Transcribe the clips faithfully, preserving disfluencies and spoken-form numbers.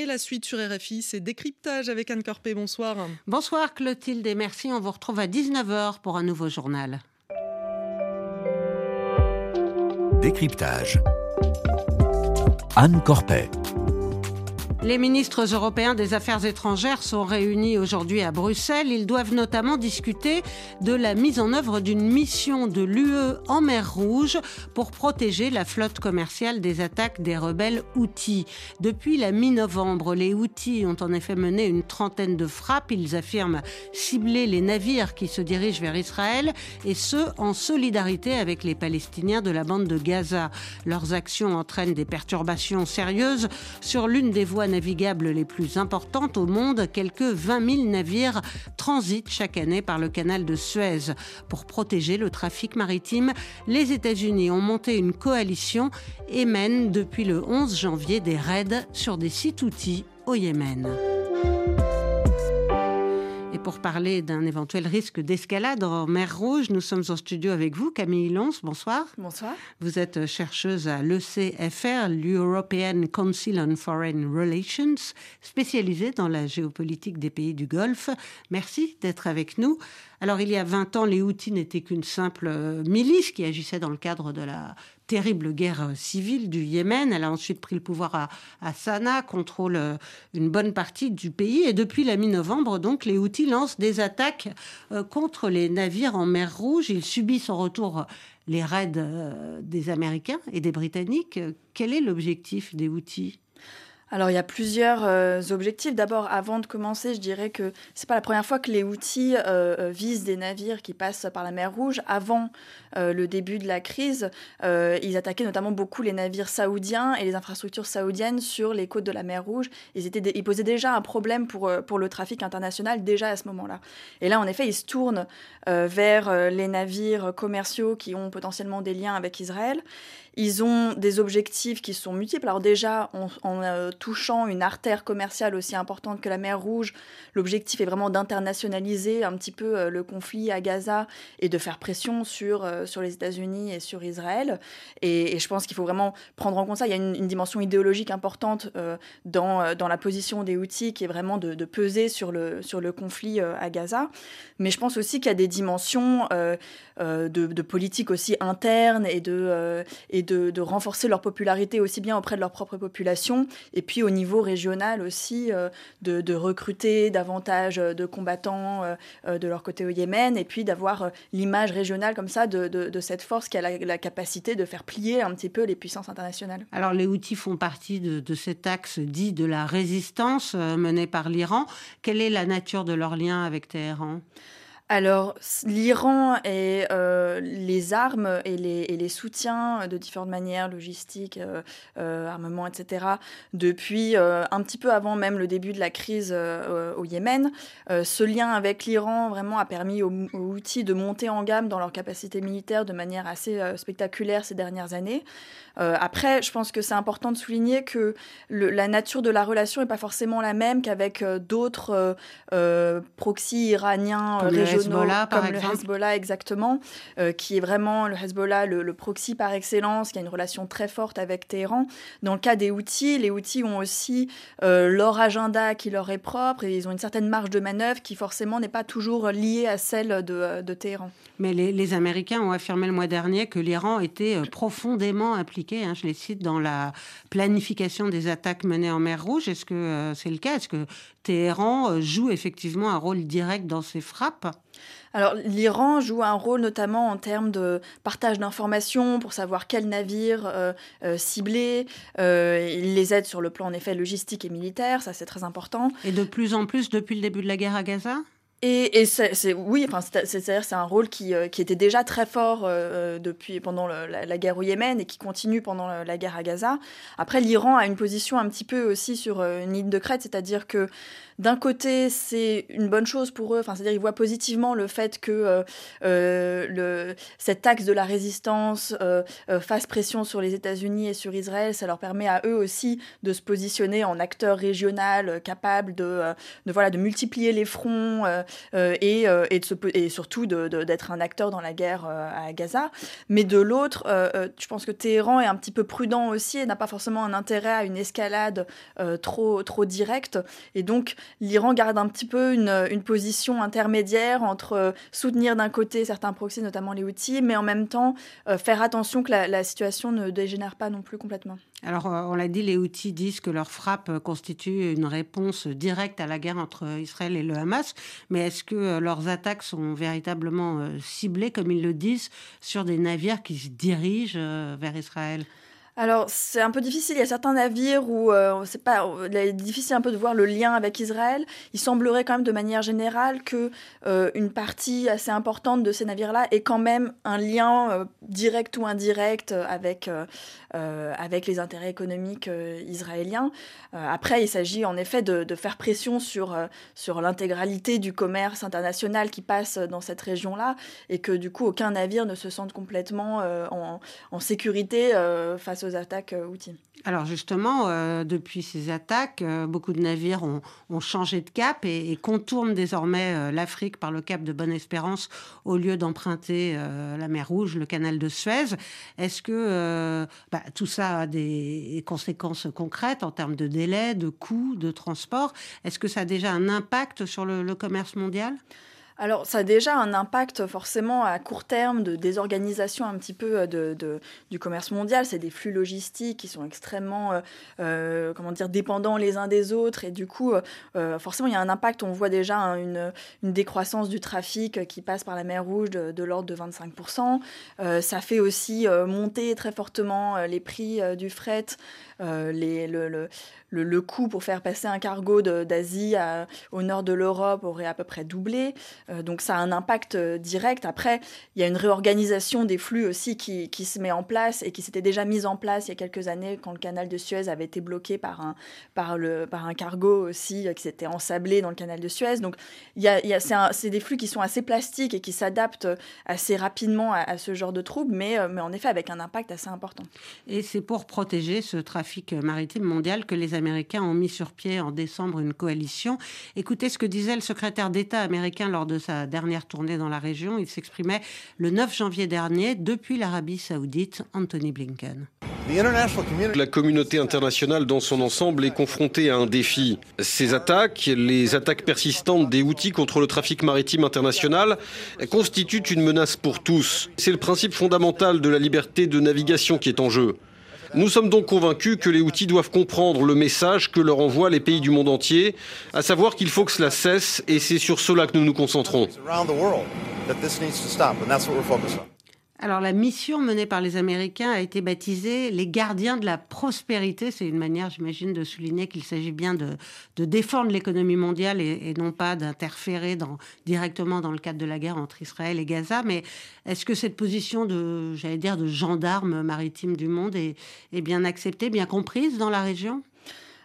Et la suite sur R F I, c'est Décryptage avec Anne Corpet. Bonsoir. Bonsoir Clotilde et merci. On vous retrouve à dix-neuf heures pour un nouveau journal. Décryptage. Anne Corpet. Les ministres européens des Affaires étrangères sont réunis aujourd'hui à Bruxelles. Ils doivent notamment discuter de la mise en œuvre d'une mission de l'U E en mer Rouge pour protéger la flotte commerciale des attaques des rebelles Houthis. Depuis la mi-novembre, les Houthis ont en effet mené une trentaine de frappes. Ils affirment cibler les navires qui se dirigent vers Israël et ce, en solidarité avec les Palestiniens de la Bande de Gaza. Leurs actions entraînent des perturbations sérieuses sur l'une des voies navigables les plus importantes au monde. Quelques vingt mille navires transitent chaque année par le canal de Suez. Pour protéger le trafic maritime, les États-Unis ont monté une coalition et mènent depuis le onze janvier des raids sur des sites Houthis au Yémen. Pour parler d'un éventuel risque d'escalade en mer Rouge, nous sommes en studio avec vous, Camille Lons. Bonsoir. Bonsoir. Vous êtes chercheuse à l'E C F R, l'European Council on Foreign Relations, spécialisée dans la géopolitique des pays du Golfe. Merci d'être avec nous. Alors, il y a vingt ans, les Houthis n'étaient qu'une simple milice qui agissait dans le cadre de la terrible guerre civile du Yémen. Elle a ensuite pris le pouvoir à, à Sanaa, contrôle une bonne partie du pays. Et depuis la mi-novembre, donc, les Houthis lancent des attaques euh, contre les navires en mer Rouge. Ils subissent en retour les raids euh, des Américains et des Britanniques. Quel est l'objectif des Houthis ? Alors, il y a plusieurs euh, objectifs. D'abord, avant de commencer, je dirais que c'est pas la première fois que les Houthis euh, visent des navires qui passent par la mer Rouge. Avant euh, le début de la crise, euh, ils attaquaient notamment beaucoup les navires saoudiens et les infrastructures saoudiennes sur les côtes de la mer Rouge. Ils, étaient des... ils posaient déjà un problème pour, pour le trafic international, déjà à ce moment-là. Et là, en effet, ils se tournent euh, vers les navires commerciaux qui ont potentiellement des liens avec Israël. Ils ont des objectifs qui sont multiples. Alors déjà, en, en euh, touchant une artère commerciale aussi importante que la mer Rouge, l'objectif est vraiment d'internationaliser un petit peu euh, le conflit à Gaza et de faire pression sur, euh, sur les États-Unis et sur Israël. Et, et je pense qu'il faut vraiment prendre en compte ça. Il y a une, une dimension idéologique importante euh, dans, euh, dans la position des Houthis qui est vraiment de, de peser sur le, sur le conflit euh, à Gaza. Mais je pense aussi qu'il y a des dimensions euh, euh, de, de politique aussi interne et de... Euh, et De, de renforcer leur popularité aussi bien auprès de leur propre population et puis au niveau régional aussi euh, de, de recruter davantage de combattants euh, de leur côté au Yémen et puis d'avoir l'image régionale comme ça de, de, de cette force qui a la, la capacité de faire plier un petit peu les puissances internationales. Alors les Houthis font partie de, de cet axe dit de la résistance euh, menée par l'Iran. Quelle est la nature de leur lien avec Téhéran ? Alors, l'Iran et euh, les armes et les, et les soutiens de différentes manières, logistique, euh, euh, armement, et cetera, depuis euh, un petit peu avant même le début de la crise euh, au Yémen, euh, ce lien avec l'Iran vraiment a permis aux, aux Houthis de monter en gamme dans leur capacité militaire de manière assez euh, spectaculaire ces dernières années. Euh, après, je pense que c'est important de souligner que le, la nature de la relation n'est pas forcément la même qu'avec euh, d'autres euh, euh, proxys iraniens euh, régionaux. Hezbollah, comme par exemple. Le Hezbollah, exactement, euh, qui est vraiment le Hezbollah, le, le proxy par excellence, qui a une relation très forte avec Téhéran. Dans le cas des Houthis, les Houthis ont aussi euh, leur agenda qui leur est propre et ils ont une certaine marge de manœuvre qui forcément n'est pas toujours liée à celle de, de Téhéran. Mais les, les Américains ont affirmé le mois dernier que l'Iran était profondément impliqué, hein, je les cite, dans la planification des attaques menées en mer Rouge. Est-ce que euh, c'est le cas ? Est-ce que Téhéran joue effectivement un rôle direct dans ces frappes ? Alors, l'Iran joue un rôle notamment en termes de partage d'informations pour savoir quels navires euh, euh, cibler. Euh, il les aide sur le plan, en effet, logistique et militaire. Ça, c'est très important. Et de plus en plus depuis le début de la guerre à Gaza ? Et, et c'est, c'est, oui, enfin, c'est, c'est-à-dire c'est un rôle qui, euh, qui était déjà très fort euh, depuis, pendant le, la, la guerre au Yémen et qui continue pendant le, la guerre à Gaza. Après, l'Iran a une position un petit peu aussi sur euh, une ligne de crête, c'est-à-dire que d'un côté, c'est une bonne chose pour eux, enfin, c'est-à-dire ils voient positivement le fait que euh, euh, le, cet axe de la résistance euh, euh, fasse pression sur les États-Unis et sur Israël, ça leur permet à eux aussi de se positionner en acteur régional euh, capable de, euh, de, voilà, de multiplier les fronts, euh, euh, et, euh, et, de se, et surtout de, de, d'être un acteur dans la guerre euh, à Gaza. Mais de l'autre, euh, je pense que Téhéran est un petit peu prudent aussi et n'a pas forcément un intérêt à une escalade euh, trop, trop directe. Et donc, l'Iran garde un petit peu une, une position intermédiaire entre soutenir d'un côté certains proxys, notamment les Houthis, mais en même temps euh, faire attention que la, la situation ne dégénère pas non plus complètement. Alors, on l'a dit, les Houthis disent que leur frappe constitue une réponse directe à la guerre entre Israël et le Hamas. Mais est-ce que leurs attaques sont véritablement ciblées, comme ils le disent, sur des navires qui se dirigent vers Israël ? Alors, c'est un peu difficile. Il y a certains navires où euh, c'est pas, il est difficile un peu de voir le lien avec Israël. Il semblerait quand même de manière générale qu'une euh, partie assez importante de ces navires-là ait quand même un lien euh, direct ou indirect avec, euh, euh, avec les intérêts économiques euh, israéliens. Euh, après, il s'agit en effet de, de faire pression sur, euh, sur l'intégralité du commerce international qui passe dans cette région-là et que du coup, aucun navire ne se sente complètement euh, en, en sécurité euh, face aux attaques Houthis. Alors justement, euh, depuis ces attaques, euh, beaucoup de navires ont, ont changé de cap et, et contournent désormais euh, l'Afrique par le cap de Bonne-Espérance au lieu d'emprunter euh, la mer Rouge, le canal de Suez. Est-ce que euh, bah, tout ça a des conséquences concrètes en termes de délai, de coûts, de transport ? Est-ce que ça a déjà un impact sur le, le commerce mondial ? Alors, ça a déjà un impact forcément à court terme de désorganisation un petit peu de, de, du commerce mondial. C'est des flux logistiques qui sont extrêmement euh, comment dire, dépendants les uns des autres. Et du coup, euh, forcément, il y a un impact. On voit déjà hein, une, une décroissance du trafic qui passe par la mer Rouge de, de l'ordre de vingt-cinq pour cent. Euh, ça fait aussi euh, monter très fortement les prix euh, du fret, euh, les, le, le, le, le coût pour faire passer un cargo de, d'Asie à, au nord de l'Europe aurait à peu près doublé. Donc ça a un impact direct. Après, il y a une réorganisation des flux aussi qui, qui se met en place et qui s'était déjà mise en place il y a quelques années quand le canal de Suez avait été bloqué par un, par le, par un cargo aussi qui s'était ensablé dans le canal de Suez. Donc il y a, il y a, c'est, un, c'est des flux qui sont assez plastiques et qui s'adaptent assez rapidement à, à ce genre de troubles, mais, mais en effet avec un impact assez important. Et c'est pour protéger ce trafic maritime mondial que les Américains ont mis sur pied en décembre une coalition. Écoutez ce que disait le secrétaire d'État américain lors de sa dernière tournée dans la région. Il s'exprimait le neuf janvier dernier depuis l'Arabie Saoudite, Anthony Blinken. La communauté internationale dans son ensemble est confrontée à un défi. Ces attaques, les attaques persistantes des Houthis contre le trafic maritime international, constituent une menace pour tous. C'est le principe fondamental de la liberté de navigation qui est en jeu. Nous sommes donc convaincus que les Houthis doivent comprendre le message que leur envoient les pays du monde entier, à savoir qu'il faut que cela cesse, et c'est sur cela que nous nous concentrons. Alors la mission menée par les Américains a été baptisée « Les Gardiens de la prospérité ». C'est une manière, j'imagine, de souligner qu'il s'agit bien de, de défendre l'économie mondiale et, et non pas d'interférer dans, directement dans le cadre de la guerre entre Israël et Gaza. Mais est-ce que cette position de, j'allais dire, de gendarme maritime du monde est, est bien acceptée, bien comprise dans la région ?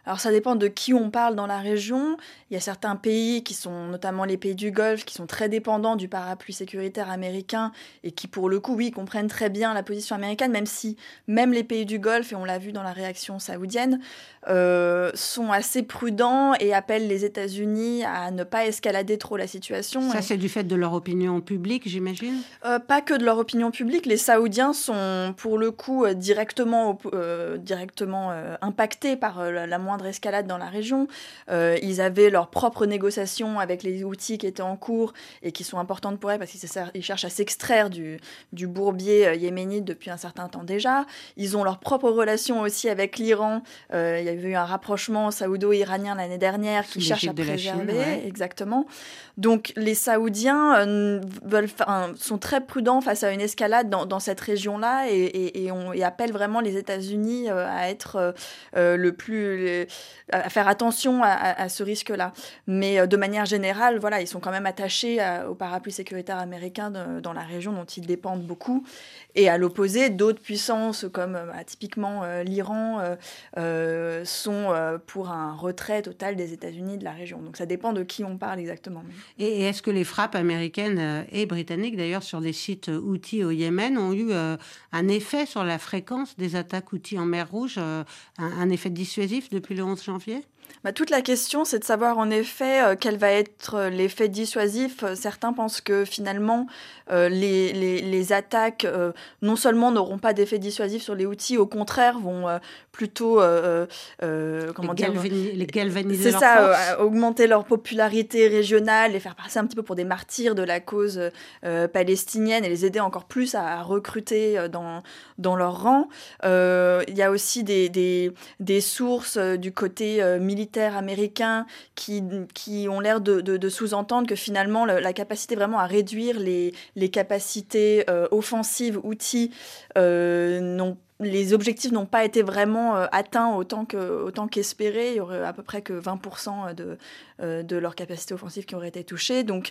Alors ça dépend de qui on parle dans la région. Il y a certains pays qui sont, notamment les pays du Golfe, qui sont très dépendants du parapluie sécuritaire américain et qui, pour le coup, oui, comprennent très bien la position américaine, même si même les pays du Golfe, et on l'a vu dans la réaction saoudienne, euh, sont assez prudents et appellent les États-Unis à ne pas escalader trop la situation. Ça, et... c'est du fait de leur opinion publique, j'imagine ? euh, Pas que de leur opinion publique. Les Saoudiens sont, pour le coup, directement, euh, directement euh, impactés par euh, la moindre escalade dans la région. Euh, ils avaient leurs propres négociations avec les Houthis qui étaient en cours et qui sont importantes pour eux parce qu'ils cherchent à s'extraire du, du bourbier yéménite depuis un certain temps déjà. Ils ont leurs propres relations aussi avec l'Iran. Euh, il y a eu un rapprochement saoudo-iranien l'année dernière qui cherche à préserver. Chine, ouais. Exactement. Donc les Saoudiens euh, veulent, enfin, sont très prudents face à une escalade dans, dans cette région-là et, et, et, on, et appellent vraiment les États-Unis euh, à être euh, le plus... Les, à faire attention à, à, à ce risque-là. Mais euh, de manière générale, voilà, ils sont quand même attachés à, au parapluie sécuritaire américain de, dans la région dont ils dépendent beaucoup. Et à l'opposé, d'autres puissances comme bah, typiquement euh, l'Iran euh, euh, sont euh, pour un retrait total des États-Unis de la région. Donc ça dépend de qui on parle exactement. Et, et est-ce que les frappes américaines et britanniques, d'ailleurs, sur des sites Houthis au Yémen, ont eu euh, un effet sur la fréquence des attaques Houthis en mer Rouge, euh, un, un effet dissuasif depuis le onze janvier ? Bah, toute la question, c'est de savoir en effet euh, quel va être l'effet dissuasif. Certains pensent que finalement, euh, les, les, les attaques euh, non seulement n'auront pas d'effet dissuasif sur les Houthis, au contraire, vont euh, plutôt euh, euh, comment les, galvan... dire, les galvaniser leur force. C'est ça, euh, augmenter leur popularité régionale, les faire passer un petit peu pour des martyrs de la cause euh, palestinienne et les aider encore plus à, à recruter euh, dans, dans leur rang. Il euh, y a aussi des, des, des sources euh, du côté euh, militaire américains qui, qui ont l'air de, de, de sous-entendre que finalement le, la capacité vraiment à réduire les, les capacités euh, offensives, outils, euh, non, les objectifs n'ont pas été vraiment euh, atteints autant, que, autant qu'espéré. Il y aurait à peu près que vingt pour cent de, euh, de leurs capacités offensives qui auraient été touchées. Donc,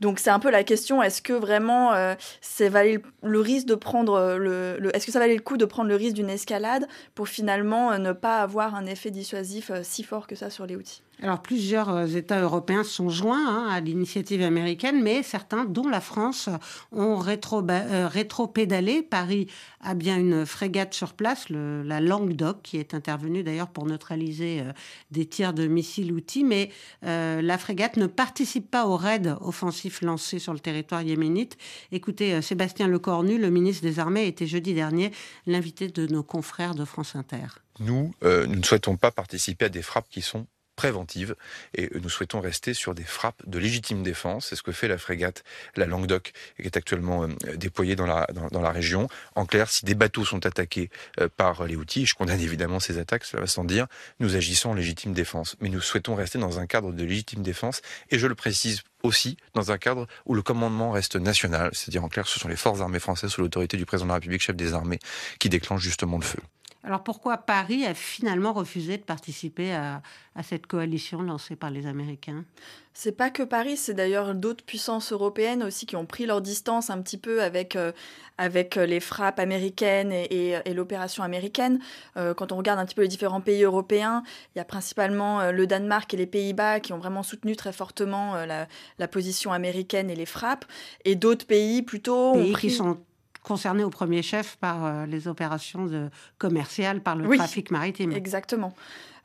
donc c'est un peu la question, est-ce que vraiment euh, c'est valait le risque de prendre le, le, est-ce que ça valait le coup de prendre le risque d'une escalade pour finalement euh, ne pas avoir un effet dissuasif euh, si fort que ça sur les outils? Alors, plusieurs États européens sont joints hein, à l'initiative américaine, mais certains, dont la France, ont rétro-pédalé. Paris a bien une frégate sur place, le, la Languedoc, qui est intervenue d'ailleurs pour neutraliser euh, des tirs de missiles outils, mais euh, la frégate ne participe pas aux raids offensifs lancés sur le territoire yéménite. Écoutez, euh, Sébastien Lecornu, le ministre des Armées, était jeudi dernier l'invité de nos confrères de France Inter. Nous, euh, nous ne souhaitons pas participer à des frappes qui sont préventive, et nous souhaitons rester sur des frappes de légitime défense. C'est ce que fait la frégate, la Languedoc, qui est actuellement déployée dans la, dans, dans la région. En clair, si des bateaux sont attaqués par les Houthis, je condamne évidemment ces attaques, cela va sans dire, nous agissons en légitime défense. Mais nous souhaitons rester dans un cadre de légitime défense, et je le précise aussi dans un cadre où le commandement reste national, c'est-à-dire en clair, ce sont les forces armées françaises sous l'autorité du président de la République, chef des armées, qui déclenchent justement le feu. Alors pourquoi Paris a finalement refusé de participer à, à cette coalition lancée par les Américains ? C'est pas que Paris, c'est d'ailleurs d'autres puissances européennes aussi qui ont pris leur distance un petit peu avec, euh, avec les frappes américaines et, et, et l'opération américaine. Euh, quand on regarde un petit peu les différents pays européens, il y a principalement le Danemark et les Pays-Bas qui ont vraiment soutenu très fortement euh, la, la position américaine et les frappes. Et d'autres pays plutôt pays ont pris... qui sont concernés au premier chef par euh, les opérations de, commerciales, par le oui, trafic maritime. Exactement.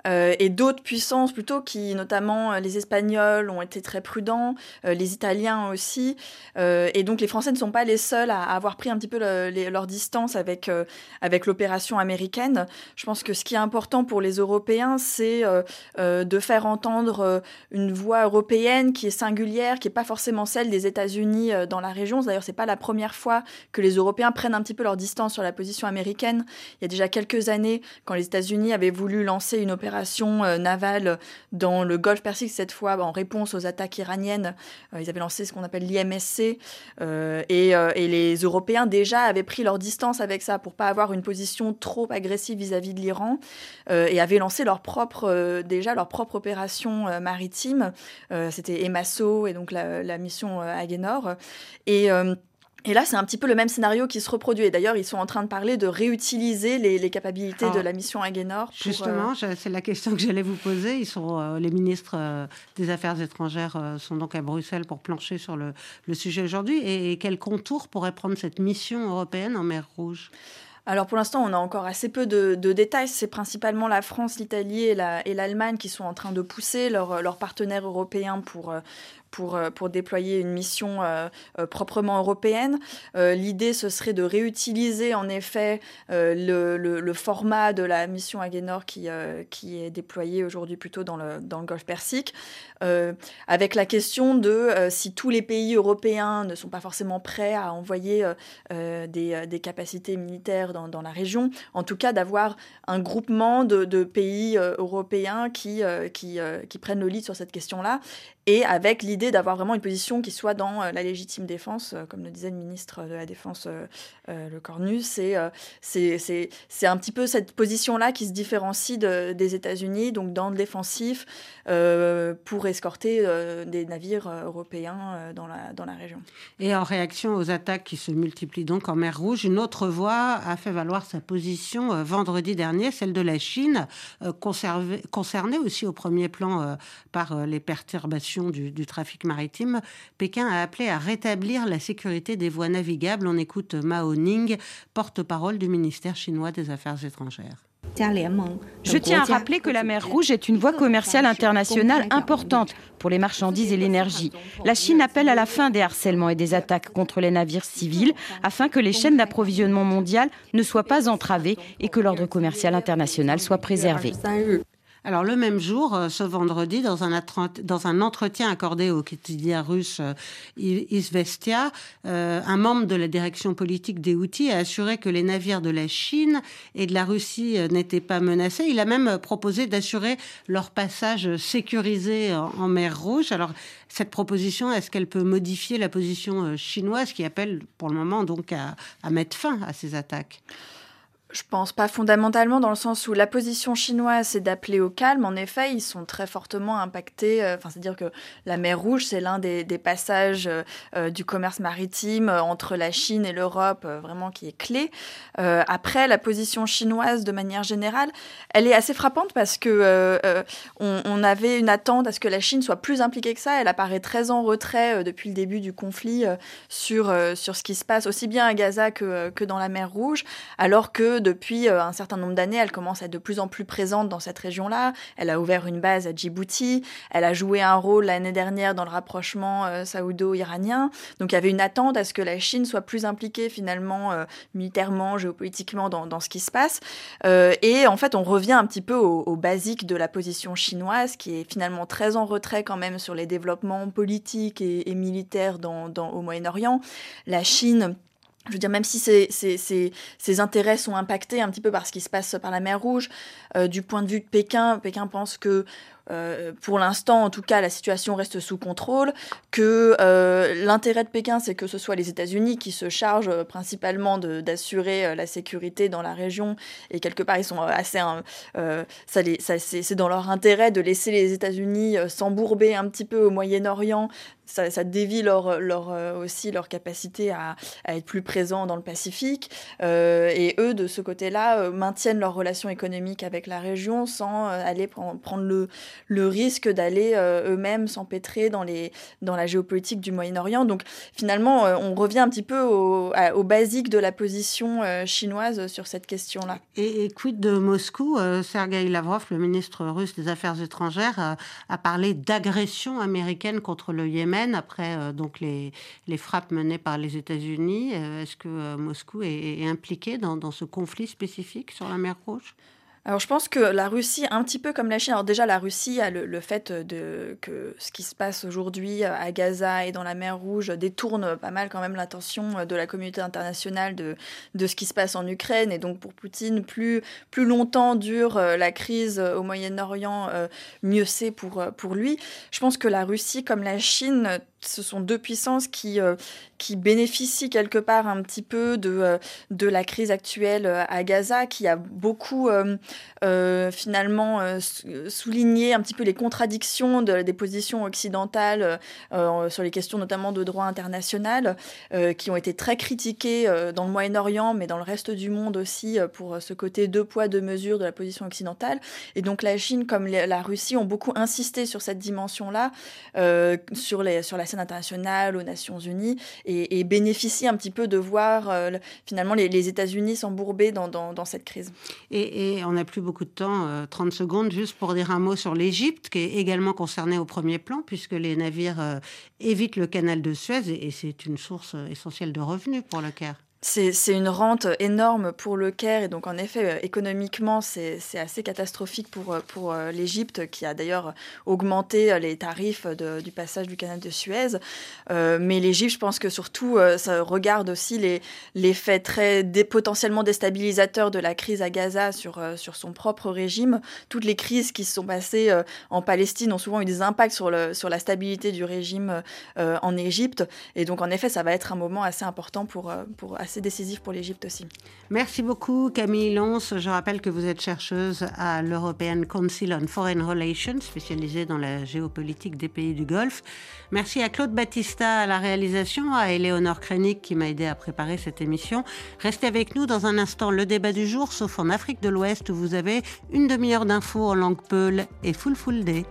Euh, et d'autres puissances plutôt qui, notamment euh, les Espagnols, ont été très prudents, euh, les Italiens aussi. Euh, et donc les Français ne sont pas les seuls à, à avoir pris un petit peu le, les, leur distance avec, euh, avec l'opération américaine. Je pense que ce qui est important pour les Européens, c'est euh, euh, de faire entendre euh, une voix européenne qui est singulière, qui n'est pas forcément celle des États-Unis euh, dans la région. D'ailleurs, ce n'est pas la première fois que les Européens prennent un petit peu leur distance sur la position américaine. Il y a déjà quelques années, quand les États-Unis avaient voulu lancer une opération opération navale dans le Golfe Persique, cette fois en réponse aux attaques iraniennes. Ils avaient lancé ce qu'on appelle l'I M S C euh, et, euh, et les Européens déjà avaient pris leur distance avec ça pour ne pas avoir une position trop agressive vis-à-vis de l'Iran euh, et avaient lancé leur propre, euh, déjà leur propre opération euh, maritime. Euh, c'était EMASO et donc la, la mission euh, Agenor. Et... Euh, Et là, c'est un petit peu le même scénario qui se reproduit. Et d'ailleurs, ils sont en train de parler de réutiliser les, les capacités Alors, de la mission Agenor. Pour, justement, euh... c'est la question que j'allais vous poser. Ils sont, euh, les ministres euh, des Affaires étrangères euh, sont donc à Bruxelles pour plancher sur le, le sujet aujourd'hui. Et, et quel contour pourrait prendre cette mission européenne en mer Rouge ? Alors pour l'instant, on a encore assez peu de, de détails. C'est principalement la France, l'Italie et, la, et l'Allemagne qui sont en train de pousser leurs leur partenaires européens pour, pour, pour déployer une mission euh, proprement européenne. Euh, l'idée, ce serait de réutiliser en effet euh, le, le, le format de la mission Agenor qui, euh, qui est déployée aujourd'hui plutôt dans le, dans le Golfe Persique, euh, avec la question de euh, si tous les pays européens ne sont pas forcément prêts à envoyer euh, des, des capacités militaires dans Dans, dans la région, en tout cas d'avoir un groupement de, de pays euh, européens qui, euh, qui, euh, qui prennent le lead sur cette question-là, et avec l'idée d'avoir vraiment une position qui soit dans euh, la légitime défense, euh, comme le disait le ministre de la Défense euh, euh, Lecornu, c'est, euh, c'est, c'est, c'est un petit peu cette position-là qui se différencie de, des États-Unis, donc dans le défensif, euh, pour escorter euh, des navires européens euh, dans, la, dans la région. Et en réaction aux attaques qui se multiplient donc en mer Rouge, une autre voie a fait valoir sa position euh, vendredi dernier, celle de la Chine, euh, conservée, concernée aussi au premier plan euh, par euh, les perturbations du, du trafic maritime. Pékin a appelé à rétablir la sécurité des voies navigables. On écoute Mao Ning, porte-parole du ministère chinois des Affaires étrangères. Je tiens à rappeler que la mer Rouge est une voie commerciale internationale importante pour les marchandises et l'énergie. La Chine appelle à la fin des harcèlements et des attaques contre les navires civils afin que les chaînes d'approvisionnement mondiales ne soient pas entravées et que l'ordre commercial international soit préservé. Alors le même jour, ce vendredi, dans un, dans un entretien accordé au quotidien russe Izvestia, euh, un membre de la direction politique des Houthis a assuré que les navires de la Chine et de la Russie n'étaient pas menacés. Il a même proposé d'assurer leur passage sécurisé en, en mer Rouge. Alors cette proposition, est-ce qu'elle peut modifier la position chinoise qui appelle pour le moment donc à, à mettre fin à ces attaques ? Je pense pas fondamentalement, dans le sens où la position chinoise, c'est d'appeler au calme. En effet, ils sont très fortement impactés. Enfin, c'est-à-dire que la mer Rouge, c'est l'un des, des passages euh, du commerce maritime entre la Chine et l'Europe, euh, vraiment qui est clé. Euh, après, la position chinoise, de manière générale, elle est assez frappante parce que euh, euh, on, on avait une attente à ce que la Chine soit plus impliquée que ça. Elle apparaît très en retrait euh, depuis le début du conflit euh, sur, euh, sur ce qui se passe aussi bien à Gaza que, euh, que dans la mer Rouge, alors que depuis un certain nombre d'années, elle commence à être de plus en plus présente dans cette région-là. Elle a ouvert une base à Djibouti. Elle a joué un rôle l'année dernière dans le rapprochement euh, saoudo-iranien. Donc, il y avait une attente à ce que la Chine soit plus impliquée, finalement, euh, militairement, géopolitiquement, dans, dans ce qui se passe. Euh, et en fait, on revient un petit peu aux au basiques de la position chinoise, qui est finalement très en retrait quand même sur les développements politiques et, et militaires dans, dans, au Moyen-Orient. La Chine... Je veux dire, même si ces, ces, ces, ces intérêts sont impactés un petit peu par ce qui se passe par la mer Rouge, euh, du point de vue de Pékin, Pékin pense que Euh, pour l'instant, en tout cas, la situation reste sous contrôle, que euh, l'intérêt de Pékin, c'est que ce soit les États-Unis qui se chargent euh, principalement de, d'assurer euh, la sécurité dans la région, et quelque part, ils sont assez, hein, euh, ça les, ça, c'est, c'est dans leur intérêt de laisser les États-Unis euh, s'embourber un petit peu au Moyen-Orient, ça, ça dévie leur, leur, euh, aussi leur capacité à, à être plus présents dans le Pacifique, euh, et eux, de ce côté-là, euh, maintiennent leurs relations économiques avec la région sans euh, aller pre- prendre le... le risque d'aller euh, eux-mêmes s'empêtrer dans, les, dans la géopolitique du Moyen-Orient. Donc finalement, euh, on revient un petit peu au, à, aux basiques de la position euh, chinoise sur cette question-là. Et, et quid de Moscou, euh, Sergueï Lavrov, le ministre russe des Affaires étrangères, euh, a parlé d'agression américaine contre le Yémen après euh, donc les, les frappes menées par les États-Unis. Euh, est-ce que euh, Moscou est, est impliqué dans, dans ce conflit spécifique sur la mer Rouge ? Alors, je pense que la Russie, un petit peu comme la Chine... Alors déjà, la Russie a le, le fait de, que ce qui se passe aujourd'hui à Gaza et dans la mer Rouge détourne pas mal quand même l'attention de la communauté internationale de, de ce qui se passe en Ukraine. Et donc, pour Poutine, plus, plus longtemps dure la crise au Moyen-Orient, mieux c'est pour, pour lui. Je pense que la Russie, comme la Chine... Ce sont deux puissances qui, euh, qui bénéficient quelque part un petit peu de, euh, de la crise actuelle à Gaza, qui a beaucoup euh, euh, finalement euh, souligné un petit peu les contradictions de, des positions occidentales euh, sur les questions notamment de droit international, euh, qui ont été très critiquées euh, dans le Moyen-Orient, mais dans le reste du monde aussi, euh, pour ce côté deux poids, deux mesures de la position occidentale. Et donc la Chine, comme la Russie, ont beaucoup insisté sur cette dimension-là, euh, sur, les, sur la scène internationale, aux Nations Unies, et, et bénéficie un petit peu de voir euh, finalement les, les États-Unis s'embourber dans, dans, dans cette crise. Et, et on n'a plus beaucoup de temps, euh, trente secondes, juste pour dire un mot sur l'Égypte, qui est également concernée au premier plan, puisque les navires euh, évitent le canal de Suez, et, et c'est une source essentielle de revenus pour le Caire. C'est, c'est une rente énorme pour le Caire, et donc en effet économiquement c'est, c'est assez catastrophique pour, pour l'Égypte, qui a d'ailleurs augmenté les tarifs de, du passage du canal de Suez. Euh, mais l'Égypte, je pense que surtout ça regarde aussi les, les faits très dé, potentiellement déstabilisateurs de la crise à Gaza sur, sur son propre régime. Toutes les crises qui se sont passées en Palestine ont souvent eu des impacts sur, le, sur la stabilité du régime en Égypte, et donc en effet ça va être un moment assez important pour, pour c'est décisif pour l'Égypte aussi. Merci beaucoup Camille Lons. Je rappelle que vous êtes chercheuse à l'European Council on Foreign Relations, spécialisée dans la géopolitique des pays du Golfe. Merci à Claude Battista à la réalisation, à Eleonore Krenick qui m'a aidée à préparer cette émission. Restez avec nous dans un instant, le débat du jour, sauf en Afrique de l'Ouest où vous avez une demi-heure d'infos en langue peul et full full day.